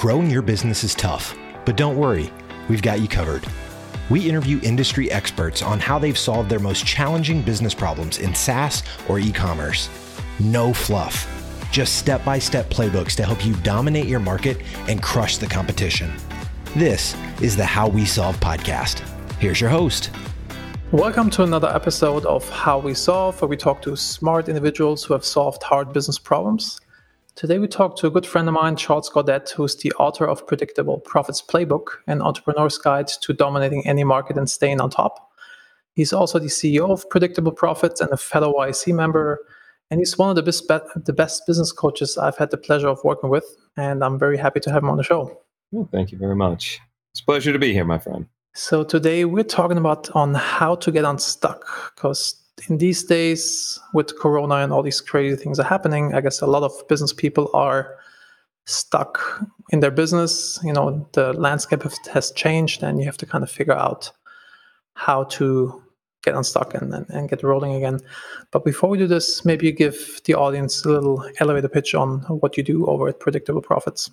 Growing your business is tough, but don't worry, we've got you covered. We interview industry experts on how they've solved their most challenging business problems in SaaS or e-commerce. No fluff, just step-by-step playbooks to help you dominate your market and crush the competition. This is the How We Solve podcast. Here's your host. Welcome to another episode of How We Solve, where we talk to smart individuals who have solved hard business problems. Today we talk to a good friend of mine, Charles Gaudet, who's the author of Predictable Profits Playbook, an entrepreneur's guide to dominating any market and staying on top. He's also the CEO of Predictable Profits and a fellow YC member, and he's one of the best business coaches I've had the pleasure of working with, and I'm very happy to have him on the show. Well, thank you very much. It's a pleasure to be here, my friend. So today we're talking about on how to get unstuck, because in these days with Corona and all these crazy things are happening, I guess a lot of business people are stuck in their business. You know, the landscape has changed and you have to kind of figure out how to get unstuck and get rolling again. But before we do this, maybe you give the audience a little elevator pitch on what you do over at Predictable Profits.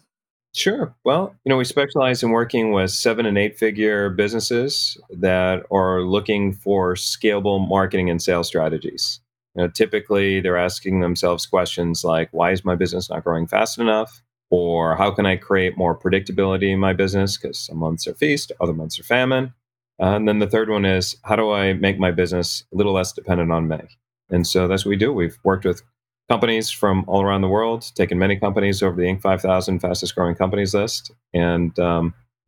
Sure. Well, you know, we specialize in working with 7- and 8-figure businesses that are looking for scalable marketing and sales strategies. You know, typically they're asking themselves questions like, why is my business not growing fast enough? Or how can I create more predictability in my business? Because some months are feast, other months are famine. And then the third one is, how do I make my business a little less dependent on me? And so that's what we do. We've worked with companies from all around the world, taken many companies over the Inc. 5000 fastest growing companies list. And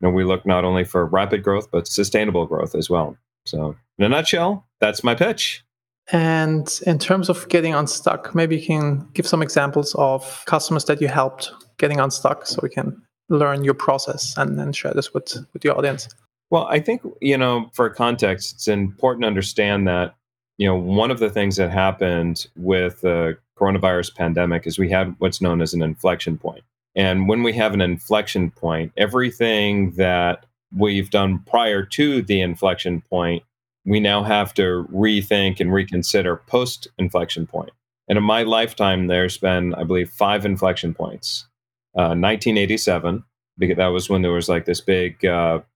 we look not only for rapid growth, but sustainable growth as well. So in a nutshell, that's my pitch. And in terms of getting unstuck, maybe you can give some examples of customers that you helped getting unstuck so we can learn your process and then share this with your audience. Well, I think, you know, for context, it's important to understand that, you know, one of the things that happened with the coronavirus pandemic is we had what's known as an inflection point. And when we have an inflection point, everything that we've done prior to the inflection point, we now have to rethink and reconsider post-inflection point. And in my lifetime, there's been, I believe, 5 inflection points. 1987, because that was when there was like this big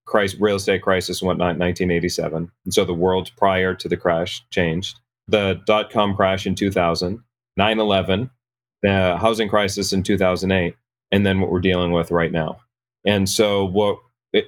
crisis, real estate crisis and whatnot in 1987. And so the world prior to the crash changed. The dot-com crash in 2000. 9/11, the housing crisis in 2008, and then what we're dealing with right now. And so what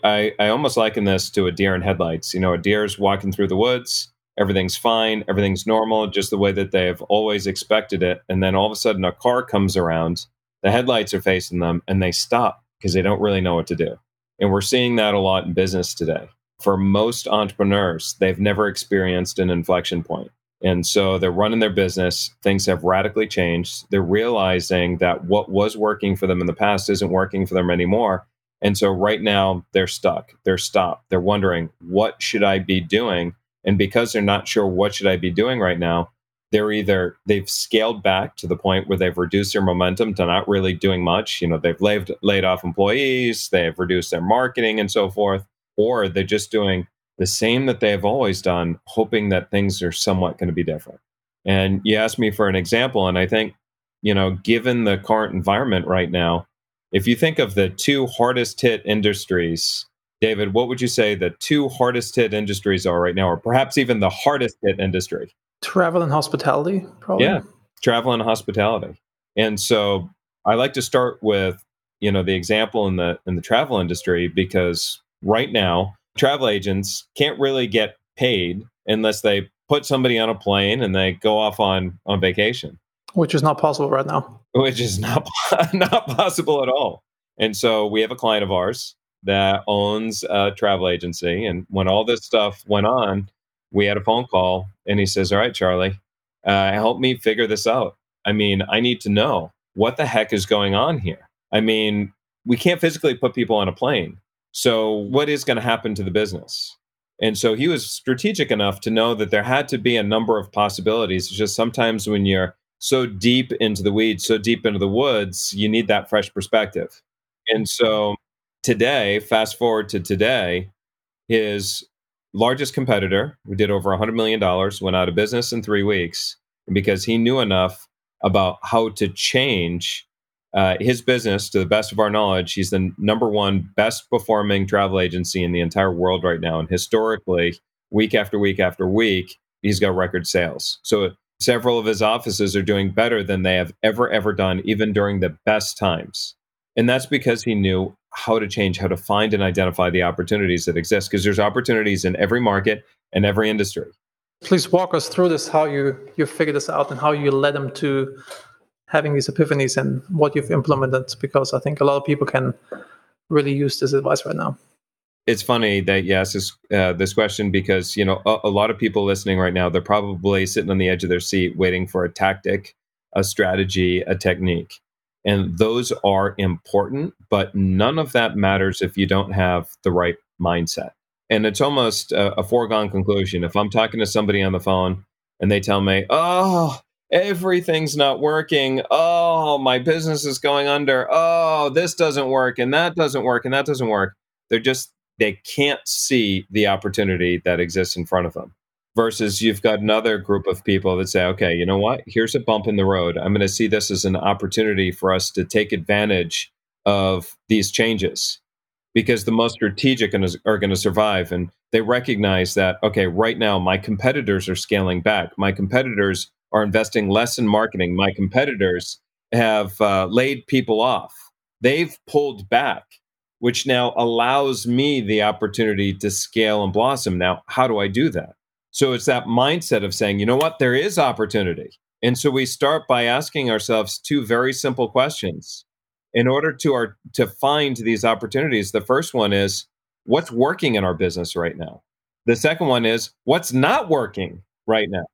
I almost liken this to a deer in headlights. You know, a deer's walking through the woods, everything's fine, everything's normal, just the way that they've always expected it. And then all of a sudden a car comes around, the headlights are facing them, and they stop because they don't really know what to do. And we're seeing that a lot in business today. For most entrepreneurs, they've never experienced an inflection point. And so they're running their business. Things have radically changed. They're realizing that what was working for them in the past isn't working for them anymore. And so right now they're stuck. They're stopped. They're wondering, what should I be doing? And because they're not sure what should I be doing right now, they're either they've scaled back to the point where they've reduced their momentum to not really doing much. You know, they've laid off employees. They've reduced their marketing and so forth. Or they're just doing the same that they've always done, hoping that things are somewhat going to be different. And you asked me for an example, and I think, you know, given the current environment right now, if you think of the 2 hardest hit industries, David, what would you say the 2 hardest hit industries are right now, or perhaps even the hardest hit industry? Travel and hospitality, probably. Yeah, travel and hospitality. And so I like to start with, you know, the example in the travel industry, because right now, travel agents can't really get paid unless they put somebody on a plane and they go off on vacation. Which is not possible right now. Which is not possible at all. And so we have a client of ours that owns a travel agency. And when all this stuff went on, we had a phone call and he says, all right, Charlie, help me figure this out. I mean, I need to know what the heck is going on here. I mean, we can't physically put people on a plane. So what is going to happen to the business? And so he was strategic enough to know that there had to be a number of possibilities. It's just sometimes when you're so deep into the weeds, so deep into the woods, you need that fresh perspective. And so today, fast forward to today, his largest competitor, who did over $100 million, went out of business in 3 weeks because he knew enough about how to change His business, to the best of our knowledge, he's the number one best performing travel agency in the entire world right now. And historically, week after week after week, he's got record sales. So several of his offices are doing better than they have ever done, even during the best times. And that's because he knew how to change, how to find and identify the opportunities that exist, because there's opportunities in every market and every industry. Please walk us through this, how you figure this out and how you led them to having these epiphanies and what you've implemented, because I think a lot of people can really use this advice right now. It's funny that you asked this question because, you know, a lot of people listening right now, they're probably sitting on the edge of their seat waiting for a tactic, a strategy, a technique. And those are important, but none of that matters if you don't have the right mindset. And it's almost a foregone conclusion. If I'm talking to somebody on the phone and they tell me, oh, everything's not working. Oh, my business is going under. Oh, this doesn't work and that doesn't work and that doesn't work. They can't see the opportunity that exists in front of them. Versus you've got another group of people that say, okay, you know what? Here's a bump in the road. I'm going to see this as an opportunity for us to take advantage of these changes because the most strategic are going to survive. And they recognize that, okay, right now, my competitors are scaling back. My competitors are investing less in marketing. My competitors have laid people off. They've pulled back, which now allows me the opportunity to scale and blossom. Now, how do I do that? So it's that mindset of saying, you know what, there is opportunity. And so we start by asking ourselves two very simple questions in order to find these opportunities. The first one is, what's working in our business right now? The second one is, what's not working right now,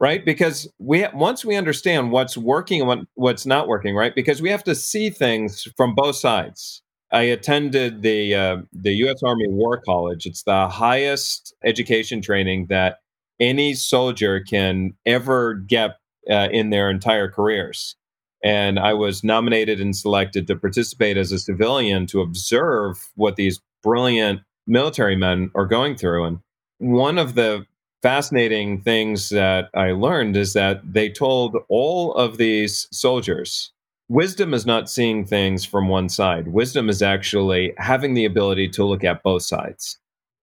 right? Because once we understand what's working and what's not working, right? Because we have to see things from both sides. I attended the U.S. Army War College. It's the highest education training that any soldier can ever get in their entire careers. And I was nominated and selected to participate as a civilian to observe what these brilliant military men are going through. And one of the fascinating things that I learned is that they told all of these soldiers, wisdom is not seeing things from one side. Wisdom is actually having the ability to look at both sides.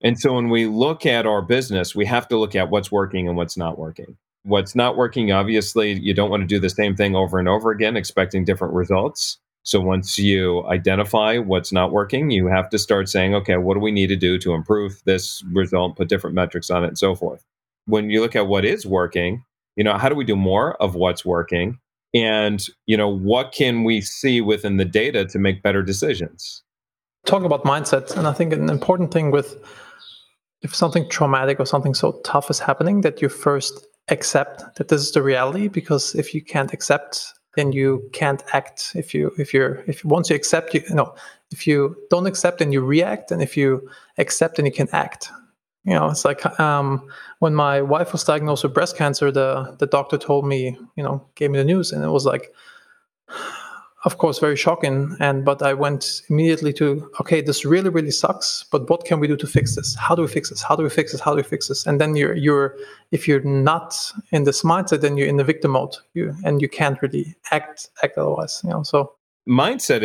And so when we look at our business, we have to look at what's working and what's not working. What's not working, obviously, you don't want to do the same thing over and over again, expecting different results. So once you identify what's not working, you have to start saying, okay, what do we need to do to improve this result, put different metrics on it and so forth. When you look at what is working, you know, how do we do more of what's working? And, you know, what can we see within the data to make better decisions? Talking about mindset, and I think an important thing with if something traumatic or something so tough is happening, that you first accept that this is the reality, because if you can't accept, then you can't act. If you don't accept, then you react, and if you accept, then you can act. You know, it's like when my wife was diagnosed with breast cancer, the doctor told me, you know, gave me the news, and it was like, of course, very shocking. But I went immediately to, okay, this really, really sucks, but what can we do to fix this? How do we fix this? How do we fix this? How do we fix this? And then if you're not in this mindset, then you're in the victim mode, and you can't really act otherwise. You know, so mindset,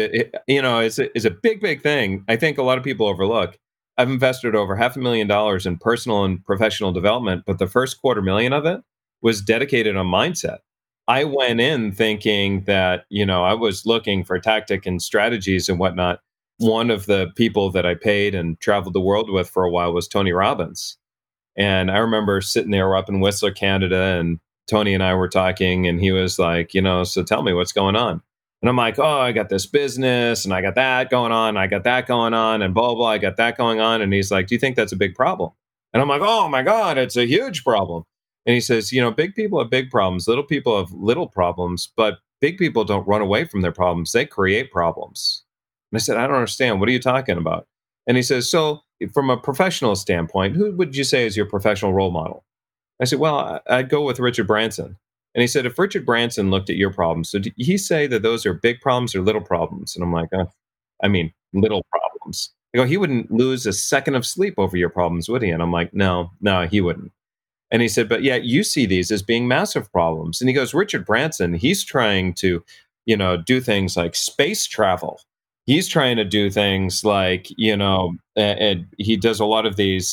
is a big thing. I think a lot of people overlook. I've invested over $500,000 in personal and professional development, but the first $250,000 of it was dedicated on mindset. I went in thinking that, you know, I was looking for tactic and strategies and whatnot. One of the people that I paid and traveled the world with for a while was Tony Robbins. And I remember sitting there up in Whistler, Canada, and Tony and I were talking, and he was like, you know, so tell me what's going on. And I'm like, oh, I got this business and I got that going on. I got that going on and blah, blah, I got that going on. And he's like, do you think that's a big problem? And I'm like, oh my God, it's a huge problem. And he says, you know, big people have big problems. Little people have little problems, but big people don't run away from their problems. They create problems. And I said, I don't understand. What are you talking about? And he says, so from a professional standpoint, who would you say is your professional role model? I said, well, I'd go with Richard Branson. And he said, if Richard Branson looked at your problems, so did he say that those are big problems or little problems? And I'm like, little problems. I go, he wouldn't lose a second of sleep over your problems, would he? And I'm like, no, he wouldn't. And he said, but yeah, you see these as being massive problems. And he goes, Richard Branson, he's trying to you know, do things like space travel. He's trying to do things like, you know, and he does a lot of these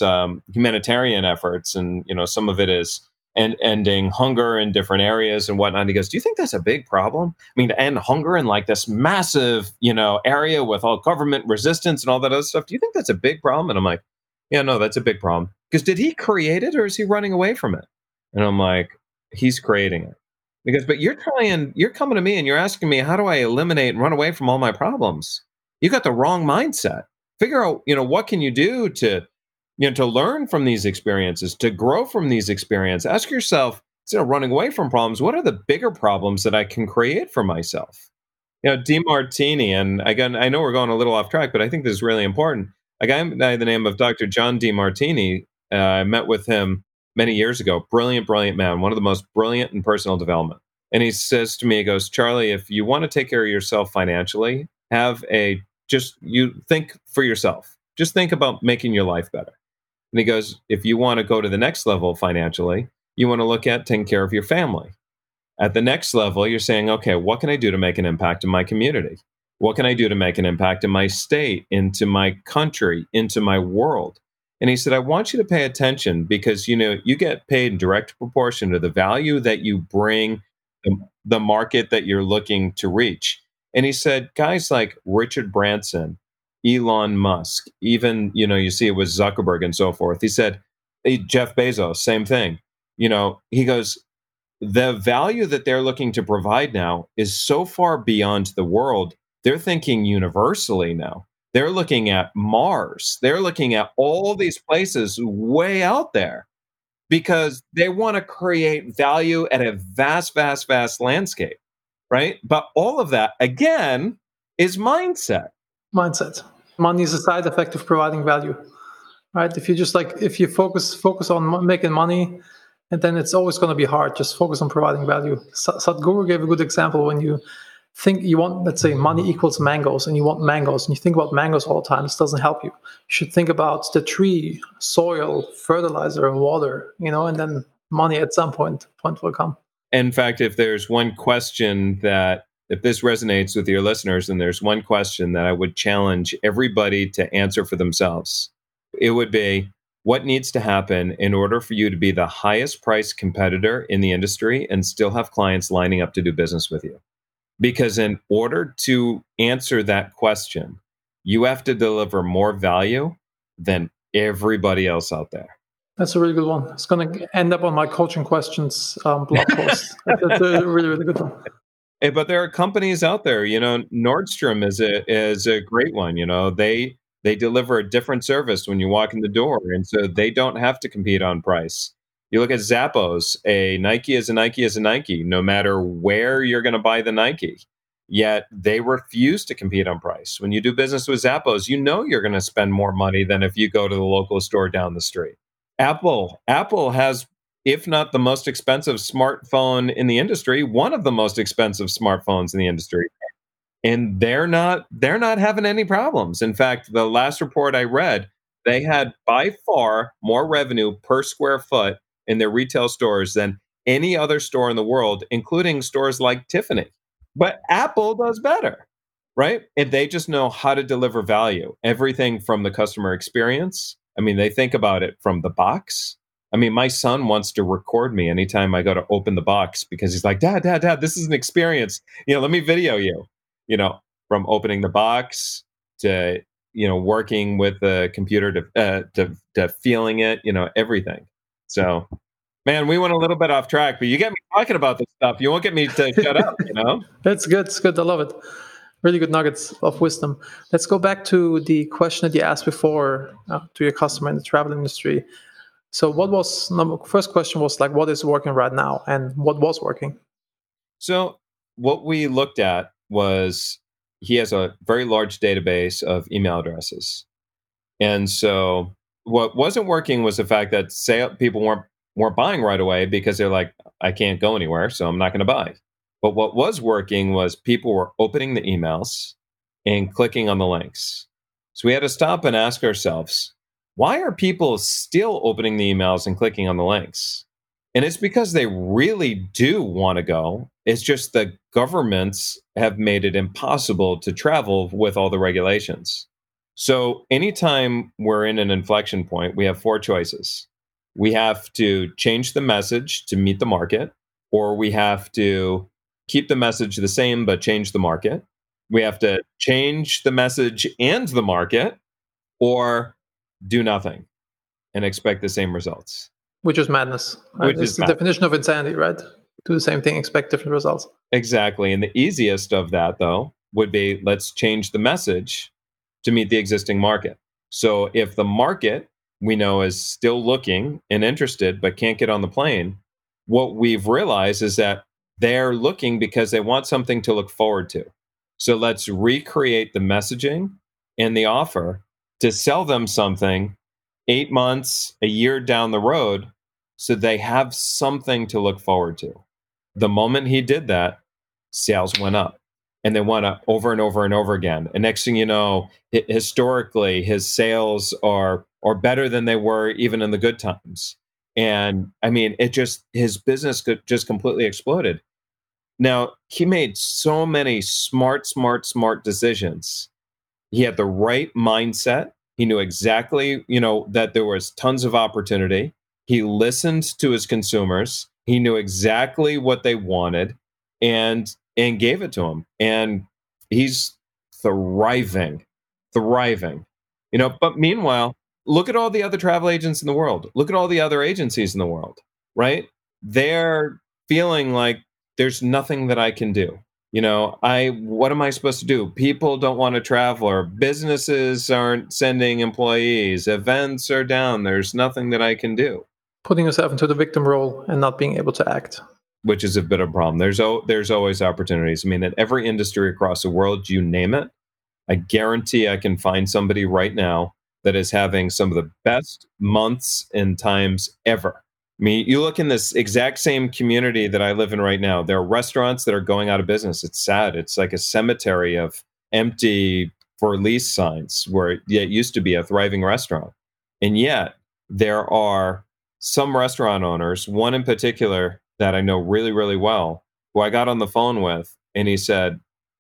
humanitarian efforts, and, you know, some of it is ending hunger in different areas and whatnot. And he goes, do you think that's a big problem? I mean, to end hunger in like this massive, you know, area with all government resistance and all that other stuff. Do you think that's a big problem? And I'm like, yeah, no, that's a big problem. Because did he create it or is he running away from it? And I'm like, he's creating it. Because, but you're coming to me and you're asking me, how do I eliminate and run away from all my problems? You got the wrong mindset. Figure out, you know, what can you do to, you know, to learn from these experiences, to grow from these experiences. Ask yourself, instead of running away from problems, what are the bigger problems that I can create for myself? You know, DeMartini, and again, I know we're going a little off track, but I think this is really important. A guy by the name of Dr. John DeMartini, I met with him many years ago. Brilliant, brilliant man. One of the most brilliant in personal development. And he says to me, he goes, Charlie, if you want to take care of yourself financially, you think for yourself. Just think about making your life better. And he goes, if you want to go to the next level financially, you want to look at taking care of your family. At the next level, you're saying, okay, what can I do to make an impact in my community? What can I do to make an impact in my state, into my country, into my world? And he said, I want you to pay attention because, you know, you get paid in direct proportion to the value that you bring the market that you're looking to reach. And he said, guys like Richard Branson, Elon Musk, even, you know, you see it with Zuckerberg and so forth. He said, Jeff Bezos, same thing. You know, he goes, the value that they're looking to provide now is so far beyond the world. They're thinking universally now. They're looking at Mars. They're looking at all these places way out there because they want to create value at a vast, vast, vast landscape, right? But all of that, again, is mindset. Mindset. Money is a side effect of providing value, right? If you just if you focus on making money, and then it's always going to be hard. Just focus on providing value. Sadhguru gave a good example when you think you want, let's say, money equals mangoes, and you want mangoes, and you think about mangoes all the time. This doesn't help you. You should think about the tree, soil, fertilizer, and water, you know, and then money at some point will come. In fact, if there's one question that, if this resonates with your listeners, and there's one question that I would challenge everybody to answer for themselves, it would be, what needs to happen in order for you to be the highest priced competitor in the industry and still have clients lining up to do business with you? Because in order to answer that question, you have to deliver more value than everybody else out there. That's a really good one. It's going to end up on my coaching questions blog post. That's a really, really good one. Hey, but there are companies out there, you know, Nordstrom is a great one. You know, they deliver a different service when you walk in the door. And so they don't have to compete on price. You look at Zappos, a Nike is a Nike is a Nike, no matter where you're going to buy the Nike. Yet they refuse to compete on price. When you do business with Zappos, you know you're going to spend more money than if you go to the local store down the street. Apple has, if not the most expensive smartphone in the industry, one of the most expensive smartphones in the industry. And they're not having any problems. In fact, the last report I read, they had by far more revenue per square foot in their retail stores than any other store in the world, including stores like Tiffany. But Apple does better, right? And they just know how to deliver value. Everything from the customer experience. I mean, they think about it from the box. I mean, my son wants to record me anytime I go to open the box because he's like, Dad, this is an experience. You know, let me video you, you know, from opening the box to, you know, working with the computer to feeling it, you know, everything. So, man, we went a little bit off track, but you get me talking about this stuff. You won't get me to shut up, you know? That's good. It's good. I love it. Really good nuggets of wisdom. Let's go back to the question that you asked before to your customer in the travel industry. So what was, first question was like, what is working right now and what was working? So what we looked at was, he has a very large database of email addresses. And so what wasn't working was the fact that people weren't buying right away because they're like, I can't go anywhere, so I'm not going to buy. But what was working was people were opening the emails and clicking on the links. So we had to stop and ask ourselves, why are people still opening the emails and clicking on the links? And it's because they really do want to go. It's just that governments have made it impossible to travel with all the regulations. So anytime we're in an inflection point, we have four choices. We have to change the message to meet the market, or we have to keep the message the same but change the market. We have to change the message and the market, or do nothing and expect the same results. Which is madness. It's the definition of insanity, right? Do the same thing, expect different results. Exactly. And the easiest of that, though, would be let's change the message to meet the existing market. So if the market we know is still looking and interested but can't get on the plane, what we've realized is that they're looking because they want something to look forward to. So let's recreate the messaging and the offer to sell them something 8 months, a year down the road, so they have something to look forward to. The moment he did that, sales went up, and they went up over and over and over again. And next thing you know, historically, his sales are better than they were even in the good times. And I mean, his business just completely exploded. Now, he made so many smart decisions. He had the right mindset. He knew exactly, that there was tons of opportunity. He listened to his consumers. He knew exactly what they wanted and gave it to them. And he's thriving. But meanwhile, look at all the other travel agents in the world. Look at all the other agencies in the world, right? They're feeling like there's nothing that I can do. What am I supposed to do? People don't want to travel, or businesses aren't sending employees, events are down, there's nothing that I can do. Putting yourself into the victim role and not being able to act. Which is a bit of a problem. There's always opportunities. I mean, in every industry across the world, you name it, I guarantee I can find somebody right now that is having some of the best months and times ever. I mean, you look in this exact same community that I live in right now, there are restaurants that are going out of business. It's sad. It's like a cemetery of empty for lease signs where it used to be a thriving restaurant. And yet there are some restaurant owners, one in particular that I know really, really well, who I got on the phone with, and he said,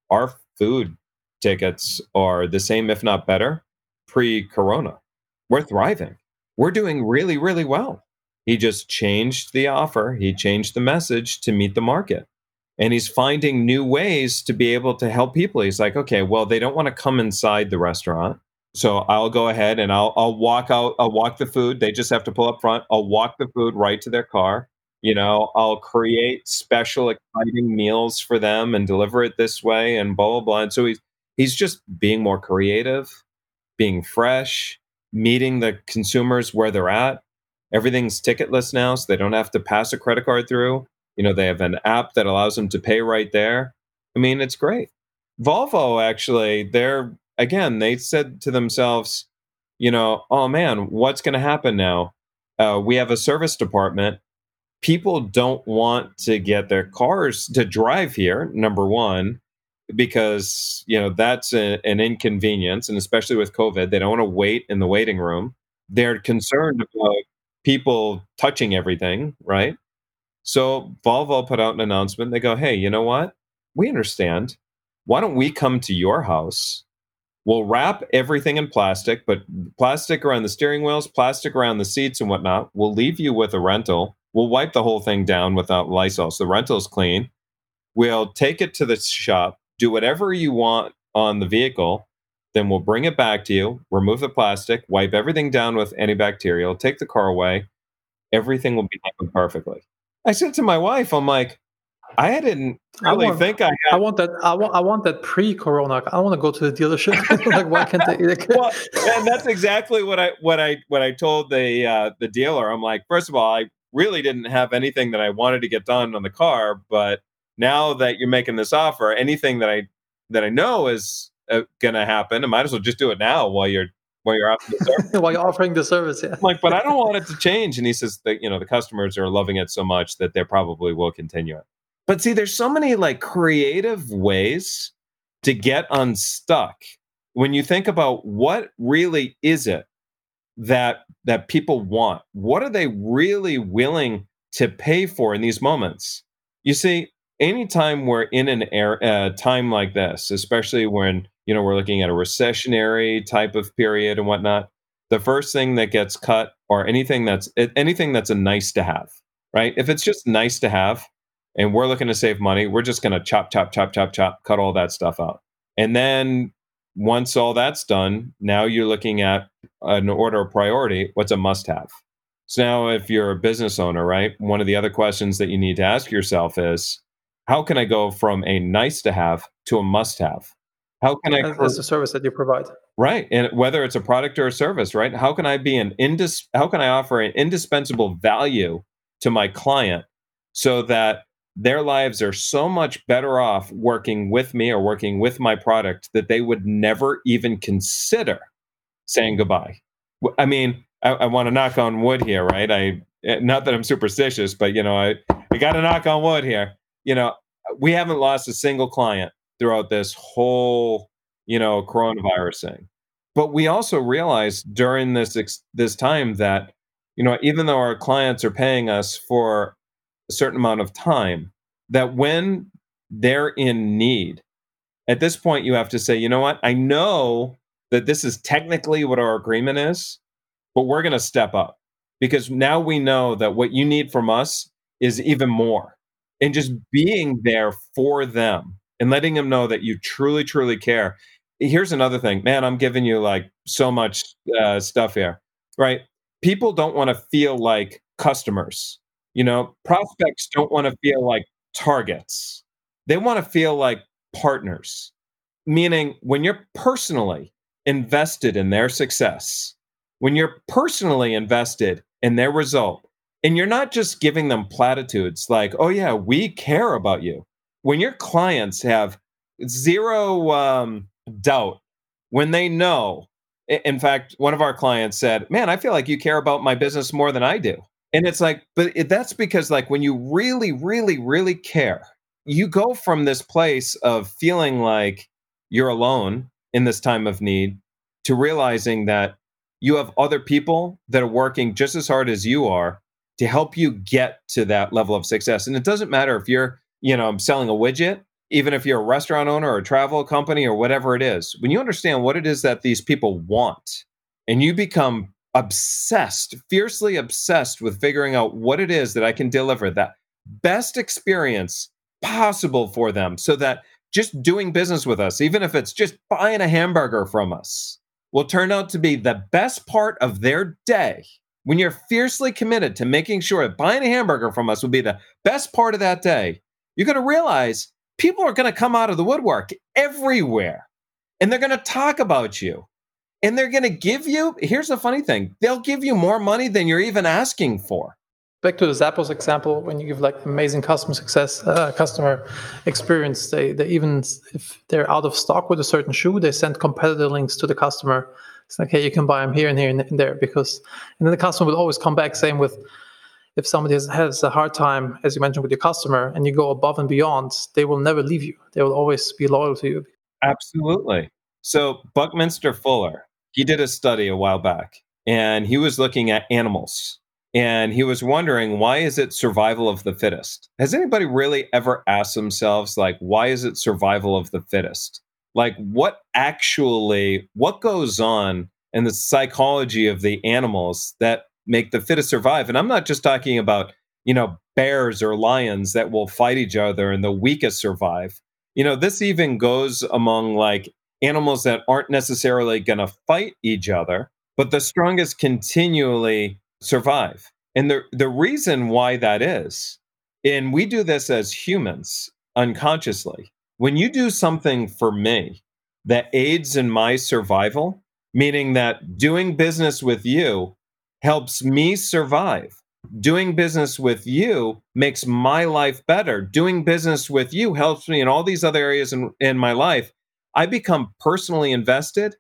our food tickets are the same, if not better, pre-corona. We're thriving. We're doing really, really well. He just changed the offer. He changed the message to meet the market. And he's finding new ways to be able to help people. He's like, okay, well, they don't want to come inside the restaurant. So I'll go ahead and I'll walk out. I'll walk the food. They just have to pull up front. I'll walk the food right to their car. I'll create special exciting meals for them and deliver it this way and blah, blah, blah. And so he's just being more creative, being fresh, meeting the consumers where they're at. Everything's ticketless now, so they don't have to pass a credit card through. They have an app that allows them to pay right there. I mean, it's great. Volvo, actually, they said to themselves, oh man, what's going to happen now? We have a service department. People don't want to get their cars to drive here, number one, because, that's an inconvenience. And especially with COVID, they don't want to wait in the waiting room. They're concerned about people touching everything, right? So Volvo put out an announcement. They go, hey, you know what? We understand. Why don't we come to your house? We'll wrap everything in plastic, but plastic around the steering wheels, plastic around the seats and whatnot. We'll leave you with a rental. We'll wipe the whole thing down without Lysol. So the rental's clean. We'll take it to the shop, do whatever you want on the vehicle. Then we'll bring it back to you, remove the plastic, wipe everything down with antibacterial, take the car away. Everything will be done perfectly. I said to my wife, I'm like, I didn't really think I had. I want that pre-corona. I want to go to the dealership. Like, why can't they? Well, and that's exactly what I told the dealer. I'm like, first of all, I really didn't have anything that I wanted to get done on the car, but now that you're making this offer, anything that I know is going to happen, I might as well just do it now while you're offering the service. While you're offering the service, yeah. I'm like, but I don't want it to change. And he says that the customers are loving it so much that they probably will continue it. But see, there's so many creative ways to get unstuck. When you think about what really is it that people want, what are they really willing to pay for in these moments? You see, anytime we're in an time like this, especially when, you know, we're looking at a recessionary type of period and whatnot, the first thing that gets cut or anything that's a nice to have, right? If it's just nice to have and we're looking to save money, we're just going to chop, cut all that stuff out. And then once all that's done, now you're looking at an order of priority, what's a must-have. So now if you're a business owner, right, one of the other questions that you need to ask yourself is, how can I go from a nice-to-have to a must-have? How can I... That's the service that you provide. Right. And whether it's a product or a service, right? How can I be how can I offer an indispensable value to my client so that their lives are so much better off working with me or working with my product that they would never even consider saying goodbye. I mean, I want to knock on wood here, right? Not that I'm superstitious, but you know, I got to knock on wood here. You know, we haven't lost a single client throughout this whole, you know, coronavirus thing. But we also realized during this time that, you know, even though our clients are paying us for a certain amount of time, that when they're in need, at this point, you have to say, you know what, I know that this is technically what our agreement is, but we're going to step up because now we know that what you need from us is even more. And just being there for them and letting them know that you truly, truly care. Here's another thing, man, I'm giving you like so much stuff here, right? People don't want to feel like customers. You know, prospects don't want to feel like targets. They want to feel like partners, meaning when you're personally invested in their success, when you're personally invested in their result, and you're not just giving them platitudes like, oh yeah, we care about you. When your clients have zero doubt, when they know, in fact, one of our clients said, man, I feel like you care about my business more than I do. And it's like, but that's because like when you really, really, really care, you go from this place of feeling like you're alone in this time of need to realizing that you have other people that are working just as hard as you are to help you get to that level of success. And it doesn't matter if you're, you know, selling a widget, even if you're a restaurant owner or a travel company or whatever it is, when you understand what it is that these people want and you become obsessed, fiercely obsessed with figuring out what it is that I can deliver, that best experience possible for them, so that just doing business with us, even if it's just buying a hamburger from us, will turn out to be the best part of their day. When you're fiercely committed to making sure that buying a hamburger from us will be the best part of that day, you're going to realize people are going to come out of the woodwork everywhere, and they're going to talk about you. And they're going to give you, here's the funny thing, they'll give you more money than you're even asking for. Back to the Zappos example, when you give like amazing customer experience, they even if they're out of stock with a certain shoe, they send competitor links to the customer. It's like, hey, you can buy them here and here and there, because, and then the customer will always come back. Same with if somebody has a hard time, as you mentioned, with your customer, and you go above and beyond, they will never leave you. They will always be loyal to you. Absolutely. So Buckminster Fuller, he did a study a while back, and he was looking at animals, and he was wondering, why is it survival of the fittest? Has anybody really ever asked themselves, like, why is it survival of the fittest? Like, what goes on in the psychology of the animals that make the fittest survive? And I'm not just talking about, you know, bears or lions that will fight each other and the weakest survive. You know, this even goes among like animals that aren't necessarily going to fight each other, but the strongest continually survive. And the reason why that is, and we do this as humans unconsciously, when you do something for me that aids in my survival, meaning that doing business with you helps me survive. Doing business with you makes my life better. Doing business with you helps me in all these other areas in my life. I become personally invested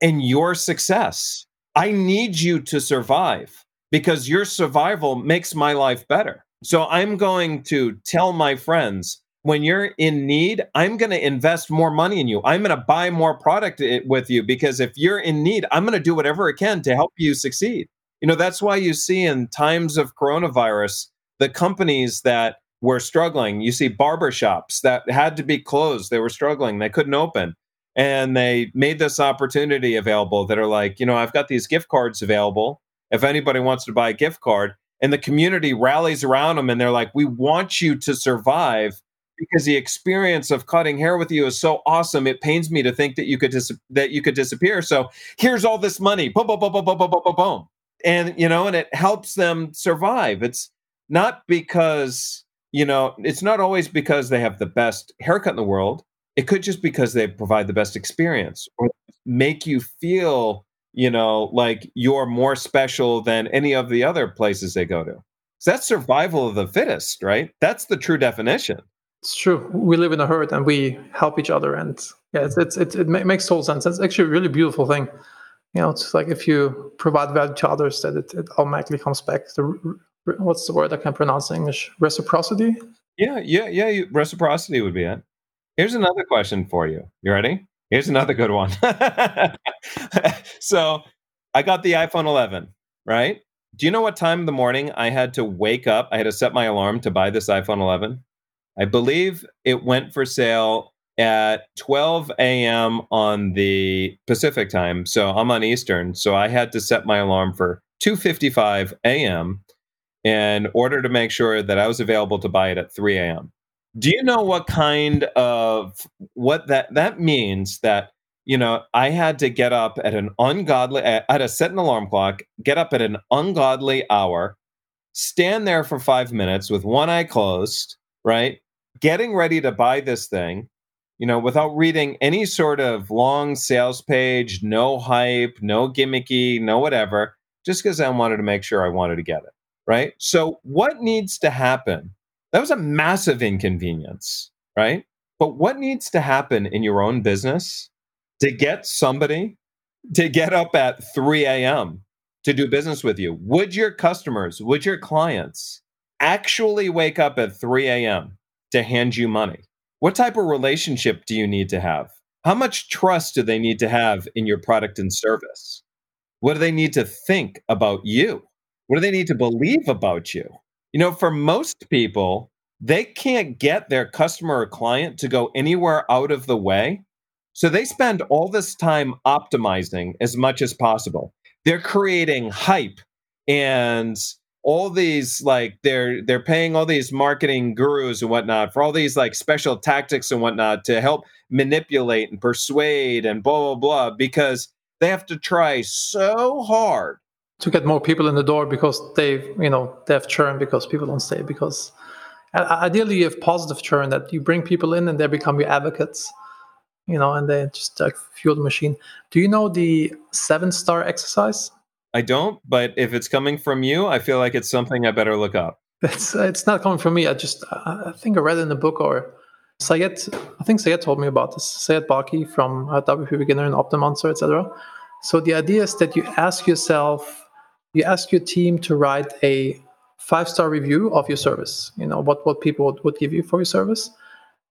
in your success. I need you to survive because your survival makes my life better. So I'm going to tell my friends, when you're in need, I'm going to invest more money in you. I'm going to buy more product with you because if you're in need, I'm going to do whatever I can to help you succeed. You know, that's why you see in times of coronavirus, the companies that were struggling. You see barbershops that had to be closed. They were struggling. They couldn't open. And they made this opportunity available that are like, you know, I've got these gift cards available. If anybody wants to buy a gift card, and the community rallies around them and they're like, we want you to survive because the experience of cutting hair with you is so awesome. It pains me to think that you could disappear. So here's all this money. Boom, boom, boom, boom, boom, boom, boom, boom. And, you know, and it helps them survive. It's not because, you know, it's not always because they have the best haircut in the world. It could just because they provide the best experience or make you feel, you know, like you're more special than any of the other places they go to. So that's survival of the fittest, right? That's the true definition. It's true. We live in a herd and we help each other. And yeah, it makes total sense. That's actually a really beautiful thing. You know, it's like if you provide value to others, that it automatically comes back. What's the word I can't pronounce in English? Reciprocity? Yeah. Reciprocity would be it. Here's another question for you. You ready? Here's another good one. So I got the iPhone 11, right? Do you know what time in the morning I had to wake up? I had to set my alarm to buy this iPhone 11. I believe it went for sale at 12 a.m. on the Pacific time. So I'm on Eastern. So I had to set my alarm for 2:55 a.m. in order to make sure that I was available to buy it at 3 a.m. Do you know what that means? That, you know, I had to get up at an ungodly, I had to set an alarm clock, get up at an ungodly hour, stand there for 5 minutes with one eye closed, right? Getting ready to buy this thing, you know, without reading any sort of long sales page, no hype, no gimmicky, no whatever, just because I wanted to make sure I wanted to get it, right? So what needs to happen? That was a massive inconvenience, right? But what needs to happen in your own business to get somebody to get up at 3 a.m. to do business with you? Would your customers, would your clients actually wake up at 3 a.m. to hand you money? What type of relationship do you need to have? How much trust do they need to have in your product and service? What do they need to think about you? What do they need to believe about you? You know, for most people, they can't get their customer or client to go anywhere out of the way. So they spend all this time optimizing as much as possible. They're creating hype and all these, like, they're paying all these marketing gurus and whatnot for all these, like, special tactics and whatnot to help manipulate and persuade and blah, blah, blah, because they have to try so hard to get more people in the door because they have churn because people don't stay. Because ideally you have positive churn, that you bring people in and they become your advocates, you know, and they just like fuel the machine. Do you know the 7-star exercise? I don't, but if it's coming from you, I feel like it's something I better look up. It's not coming from me. I think I read it in a book, or Sayed told me about this. Sayed Baki from WP Beginner and Optimonster, etc. So the idea is that you ask your team to write a 5-star review of your service, you know, what people would give you for your service.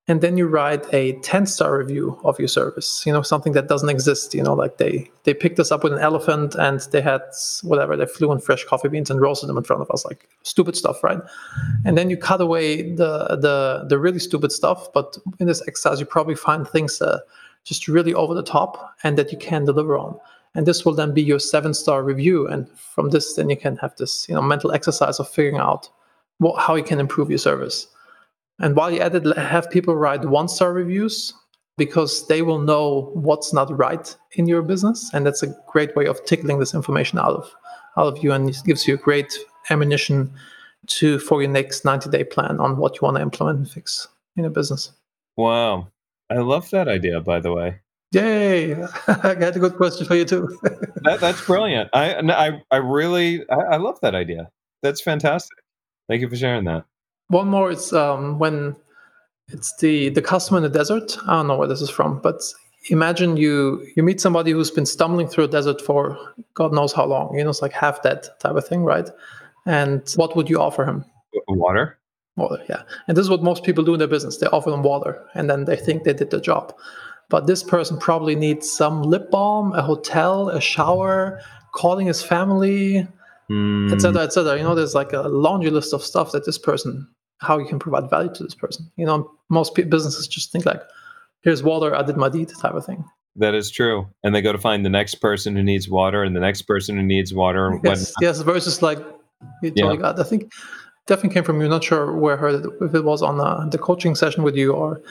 And then you write a 10-star review of your service, you know, something that doesn't exist, you know, like they picked us up with an elephant and they had whatever, they flew in fresh coffee beans and roasted them in front of us, like stupid stuff, right? And then you cut away the really stupid stuff. But in this exercise, you probably find things that just really over the top and that you can deliver on. And this will then be your 7-star review. And from this, then you can have this, you know, mental exercise of figuring out how you can improve your service. And while you at it, have people write 1-star reviews, because they will know what's not right in your business. And that's a great way of tickling this information out of you. And it gives you great ammunition for your next 90-day plan on what you want to implement and fix in your business. Wow. I love that idea, by the way. Yay! I got a good question for you too. That's brilliant. I really love that idea. That's fantastic. Thank you for sharing that. One more is when it's the customer in the desert. I don't know where this is from, but imagine you meet somebody who's been stumbling through a desert for God knows how long. You know, it's like half dead type of thing, right? And what would you offer him? Water. Water, yeah. And this is what most people do in their business. They offer them water, and then they think they did their job. But this person probably needs some lip balm, a hotel, a shower, calling his family, etc., etc. You know, there's like a laundry list of stuff that this person how you can provide value to this person. You know, most businesses just think like, here's water, I did my deed type of thing. That is true. And they go to find the next person who needs water and the next person who needs water. And yes, versus like, you totally got, I think definitely came from you. Not sure where I heard it, if it was on the coaching session with you or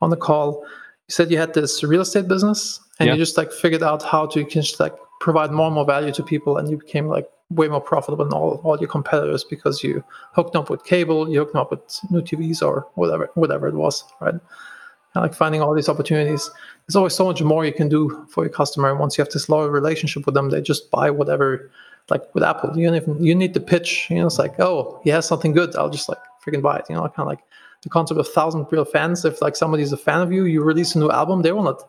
on the call. You said you had this real estate business and you just like figured out how to, you can just like provide more and more value to people, and you became like way more profitable than all your competitors because you hooked up with cable, you hooked up with new TVs or whatever it was, right? And like finding all these opportunities. There's always so much more you can do for your customer. And once you have this loyal relationship with them, they just buy whatever. Like with Apple, you need the pitch. You know, it's like, oh, he has something good, I'll just like freaking buy it. You know, kind of like the concept of 1,000 real fans. If like somebody's a fan of you, you release a new album, they will not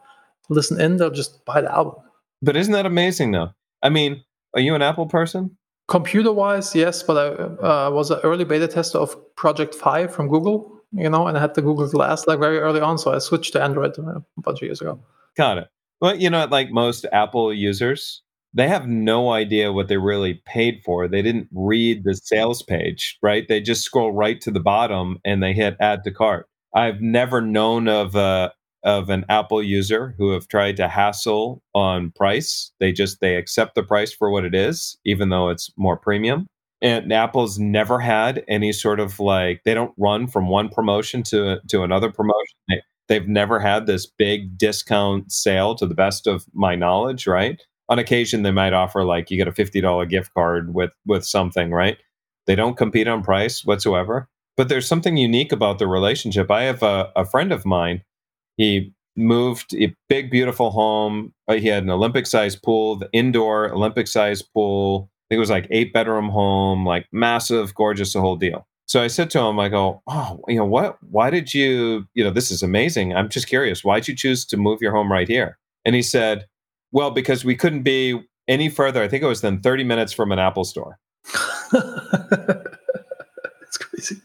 listen in, they'll just buy the album. But isn't that amazing though? I mean, are you an Apple person? Computer-wise, yes, but I was an early beta tester of Project 5 from Google, you know, and I had the Google Glass like very early on, so I switched to Android a bunch of years ago. Got it. Well, you know, like most Apple users, they have no idea what they really paid for. They didn't read the sales page, right? They just scroll right to the bottom and they hit add to cart. I've never known of an Apple user who have tried to hassle on price. They accept the price for what it is, even though it's more premium. And Apple's never had any sort of like, they don't run from one promotion to another promotion. They've never had this big discount sale, to the best of my knowledge, right? On occasion, they might offer like, you get a $50 gift card with something, right? They don't compete on price whatsoever. But there's something unique about the relationship. I have a friend of mine. He moved a big, beautiful home. He had an Olympic-sized pool, the indoor Olympic-sized pool. I think it was like 8-bedroom home, like massive, gorgeous, the whole deal. So I said to him, I go, oh, you know what? Why did you, this is amazing. I'm just curious. Why'd you choose to move your home right here? And he said, well, because we couldn't be any further, I think it was then 30 minutes from an Apple store. That's crazy.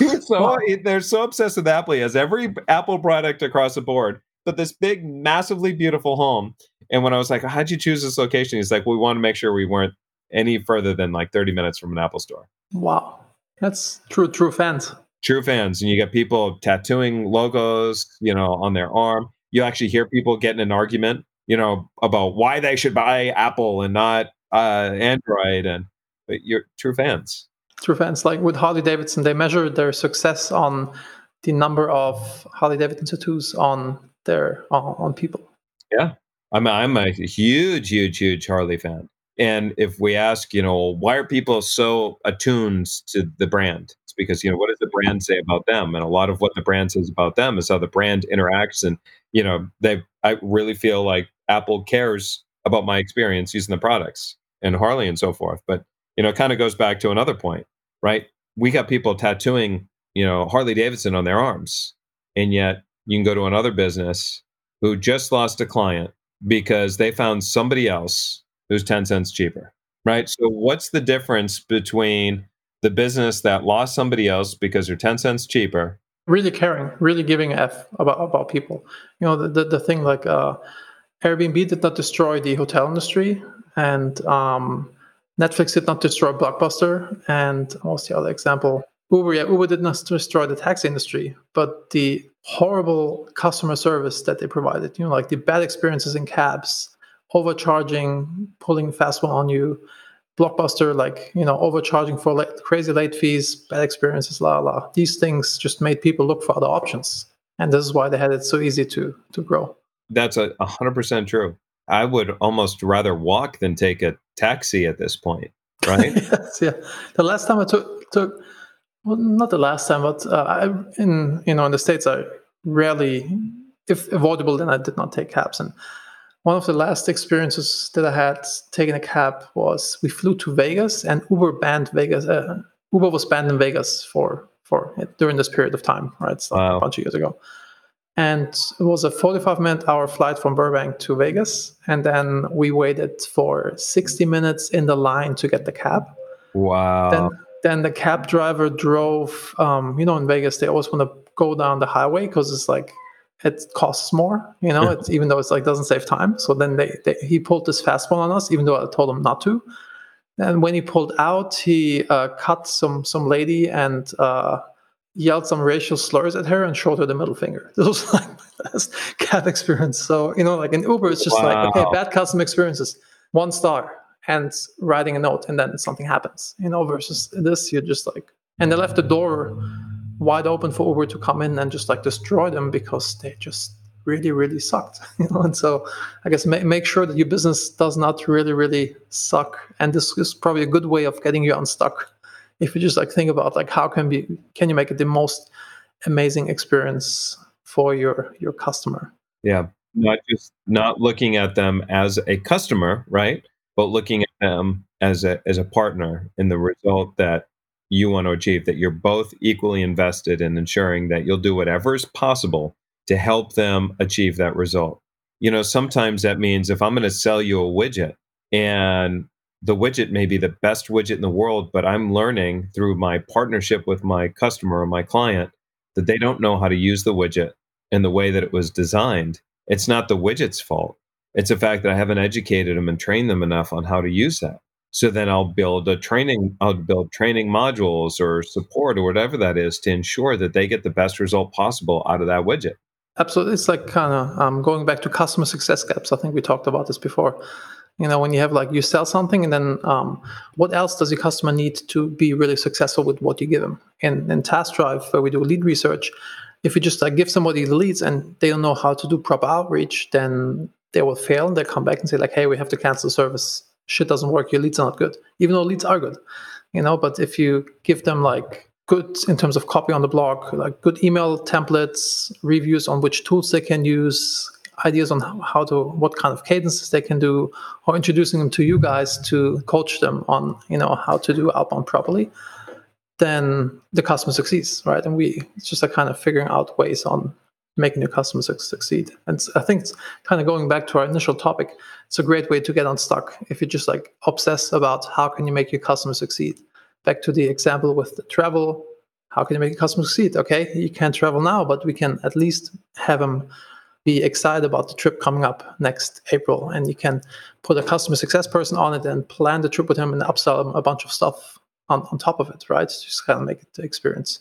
They're so obsessed with Apple. He has every Apple product across the board, but this big, massively beautiful home. And when I was like, how'd you choose this location? He's like, we want to make sure we weren't any further than like 30 minutes from an Apple store. Wow. That's true fans. True fans. And you got people tattooing logos, on their arm. You actually hear people get in an argument, about why they should buy Apple and not Android. And but you're true fans. Like with Harley-Davidson, they measure their success on the number of Harley-Davidson tattoos on their on people. Yeah, I'm a huge Harley fan. And if we ask, why are people so attuned to the brand? It's because what does the brand say about them? And a lot of what the brand says about them is how the brand interacts. And I really feel like Apple cares about my experience using the products and Harley and so forth. But, it kind of goes back to another point, right? We got people tattooing, Harley Davidson on their arms. And yet you can go to another business who just lost a client because they found somebody else who's 10 cents cheaper, right? So what's the difference between the business that lost somebody else because they're 10 cents cheaper? Really caring, really giving a F about people. The thing like Airbnb did not destroy the hotel industry, and Netflix did not destroy Blockbuster, and what's the other example? Uber did not destroy the taxi industry, but the horrible customer service that they provided, like the bad experiences in cabs, overcharging, pulling fast one on you, Blockbuster, like, overcharging for crazy late fees, bad experiences, These things just made people look for other options. And this is why they had it so easy to grow. That's 100% true. I would almost rather walk than take a taxi at this point, right? Yes, yeah. The last time I took well, not the last time, but in the States, I rarely, if avoidable, then I did not take cabs. And one of the last experiences that I had taking a cab was we flew to Vegas, and Uber was banned in Vegas for during this period of time, right? So wow. A bunch of years ago. And it was a 45-minute flight from Burbank to Vegas. And then we waited for 60 minutes in the line to get the cab. Wow. Then the cab driver drove, in Vegas, they always want to go down the highway because it's like, it costs more, even though it's like doesn't save time. So then he pulled this fastball on us, even though I told him not to. And when he pulled out, he cut some lady and yelled some racial slurs at her and showed her the middle finger. This was like my last cat experience. So, you know, like in Uber, it's just like, okay, bad customer experiences, 1 star, and writing a note, and then something happens, you know, versus this, you're just like, and they left the door wide open for Uber to come in and just like destroy them because they just really, really sucked, you know. And so I guess make sure that your business does not really, really suck. And this is probably a good way of getting you unstuck. If you just like think about like how can you make it the most amazing experience for your customer? Yeah, not just not looking at them as a customer, right? But looking at them as a partner in the result that you want to achieve. That you're both equally invested in ensuring that you'll do whatever is possible to help them achieve that result. You know, sometimes that means if I'm going to sell you a widget and the widget may be the best widget in the world, but I'm learning through my partnership with my customer or my client that they don't know how to use the widget in the way that it was designed. It's not the widget's fault. It's the fact that I haven't educated them and trained them enough on how to use that. So then I'll build training modules or support or whatever that is to ensure that they get the best result possible out of that widget. Absolutely. It's like kind of going back to customer success gaps. I think we talked about this before. You know, when you have like you sell something and then what else does your customer need to be really successful with what you give them? And in TaskDrive, where we do lead research, if you just like give somebody the leads and they don't know how to do proper outreach, then they will fail and they'll come back and say like, hey, we have to cancel the service. Shit doesn't work. Your leads are not good, even though leads are good, you know. But if you give them like good in terms of copy on the blog, like good email templates, reviews on which tools they can use, ideas on what kind of cadences they can do, or introducing them to you guys to coach them on, you know, how to do outbound properly, then the customer succeeds, right? And it's just like kind of figuring out ways on making your customers succeed. And I think it's kind of going back to our initial topic. It's a great way to get unstuck if you just like obsess about how can you make your customer succeed. Back to the example with the travel, how can you make your customer succeed? Okay, you can't travel now, but we can at least have them be excited about the trip coming up next April, and you can put a customer success person on it and plan the trip with him and upsell him a bunch of stuff on top of it, right? Just kind of make it the experience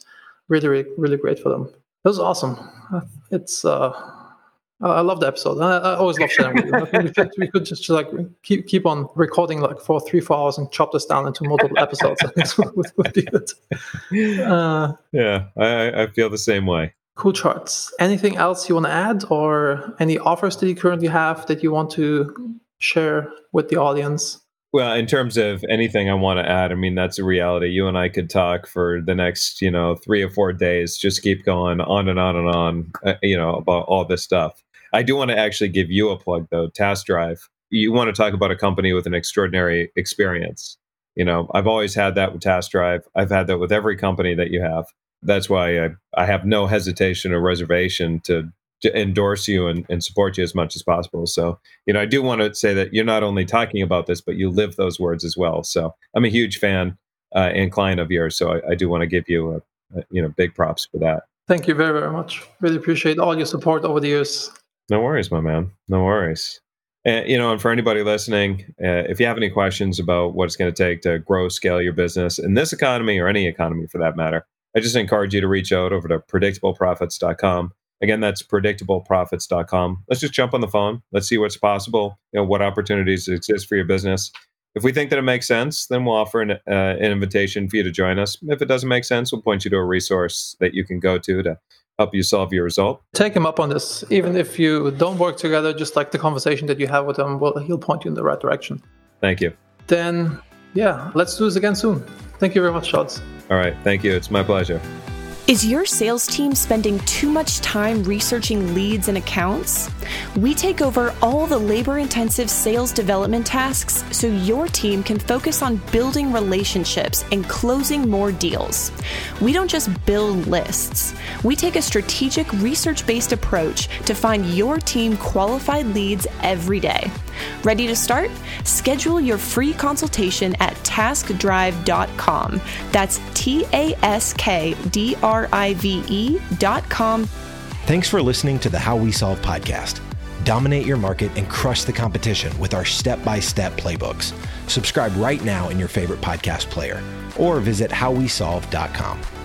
really, really, really great for them. That was awesome. It's I love the episode. I always love sharing with you. We could just like keep on recording like for 3-4 hours and chop this down into multiple episodes. would be good. Yeah, I feel the same way. Cool charts. Anything else you want to add, or any offers that you currently have that you want to share with the audience? Well, in terms of anything I want to add, I mean, that's a reality. You and I could talk for the next, you know, 3 or 4 days, just keep going on and on and on, you know, about all this stuff. I do want to actually give you a plug, though, TaskDrive. You want to talk about a company with an extraordinary experience. You know, I've always had that with TaskDrive. I've had that with every company that you have. That's why I have no hesitation or reservation to endorse you and support you as much as possible. So, you know, I do want to say that you're not only talking about this, but you live those words as well. So I'm a huge fan and client of yours. So I do want to give you, big props for that. Thank you very, very much. Really appreciate all your support over the years. No worries, my man. No worries. And for anybody listening, if you have any questions about what it's going to take to grow, scale your business in this economy or any economy for that matter, I just encourage you to reach out over to predictableprofits.com. Again, that's predictableprofits.com. Let's just jump on the phone. Let's see what's possible, you know, what opportunities exist for your business. If we think that it makes sense, then we'll offer an invitation for you to join us. If it doesn't make sense, we'll point you to a resource that you can go to help you solve your result. Take him up on this. Even if you don't work together, just like the conversation that you have with him, he'll point you in the right direction. Thank you. Then, yeah, let's do this again soon. Thank you very much, Charles. All right. Thank you. It's my pleasure. Is your sales team spending too much time researching leads and accounts? We take over all the labor-intensive sales development tasks so your team can focus on building relationships and closing more deals. We don't just build lists. We take a strategic, research-based approach to find your team qualified leads every day. Ready to start? Schedule your free consultation at taskdrive.com. That's TASKDRIVE.com. Thanks for listening to the How We Solve podcast. Dominate your market and crush the competition with our step-by-step playbooks. Subscribe right now in your favorite podcast player or visit howwesolve.com.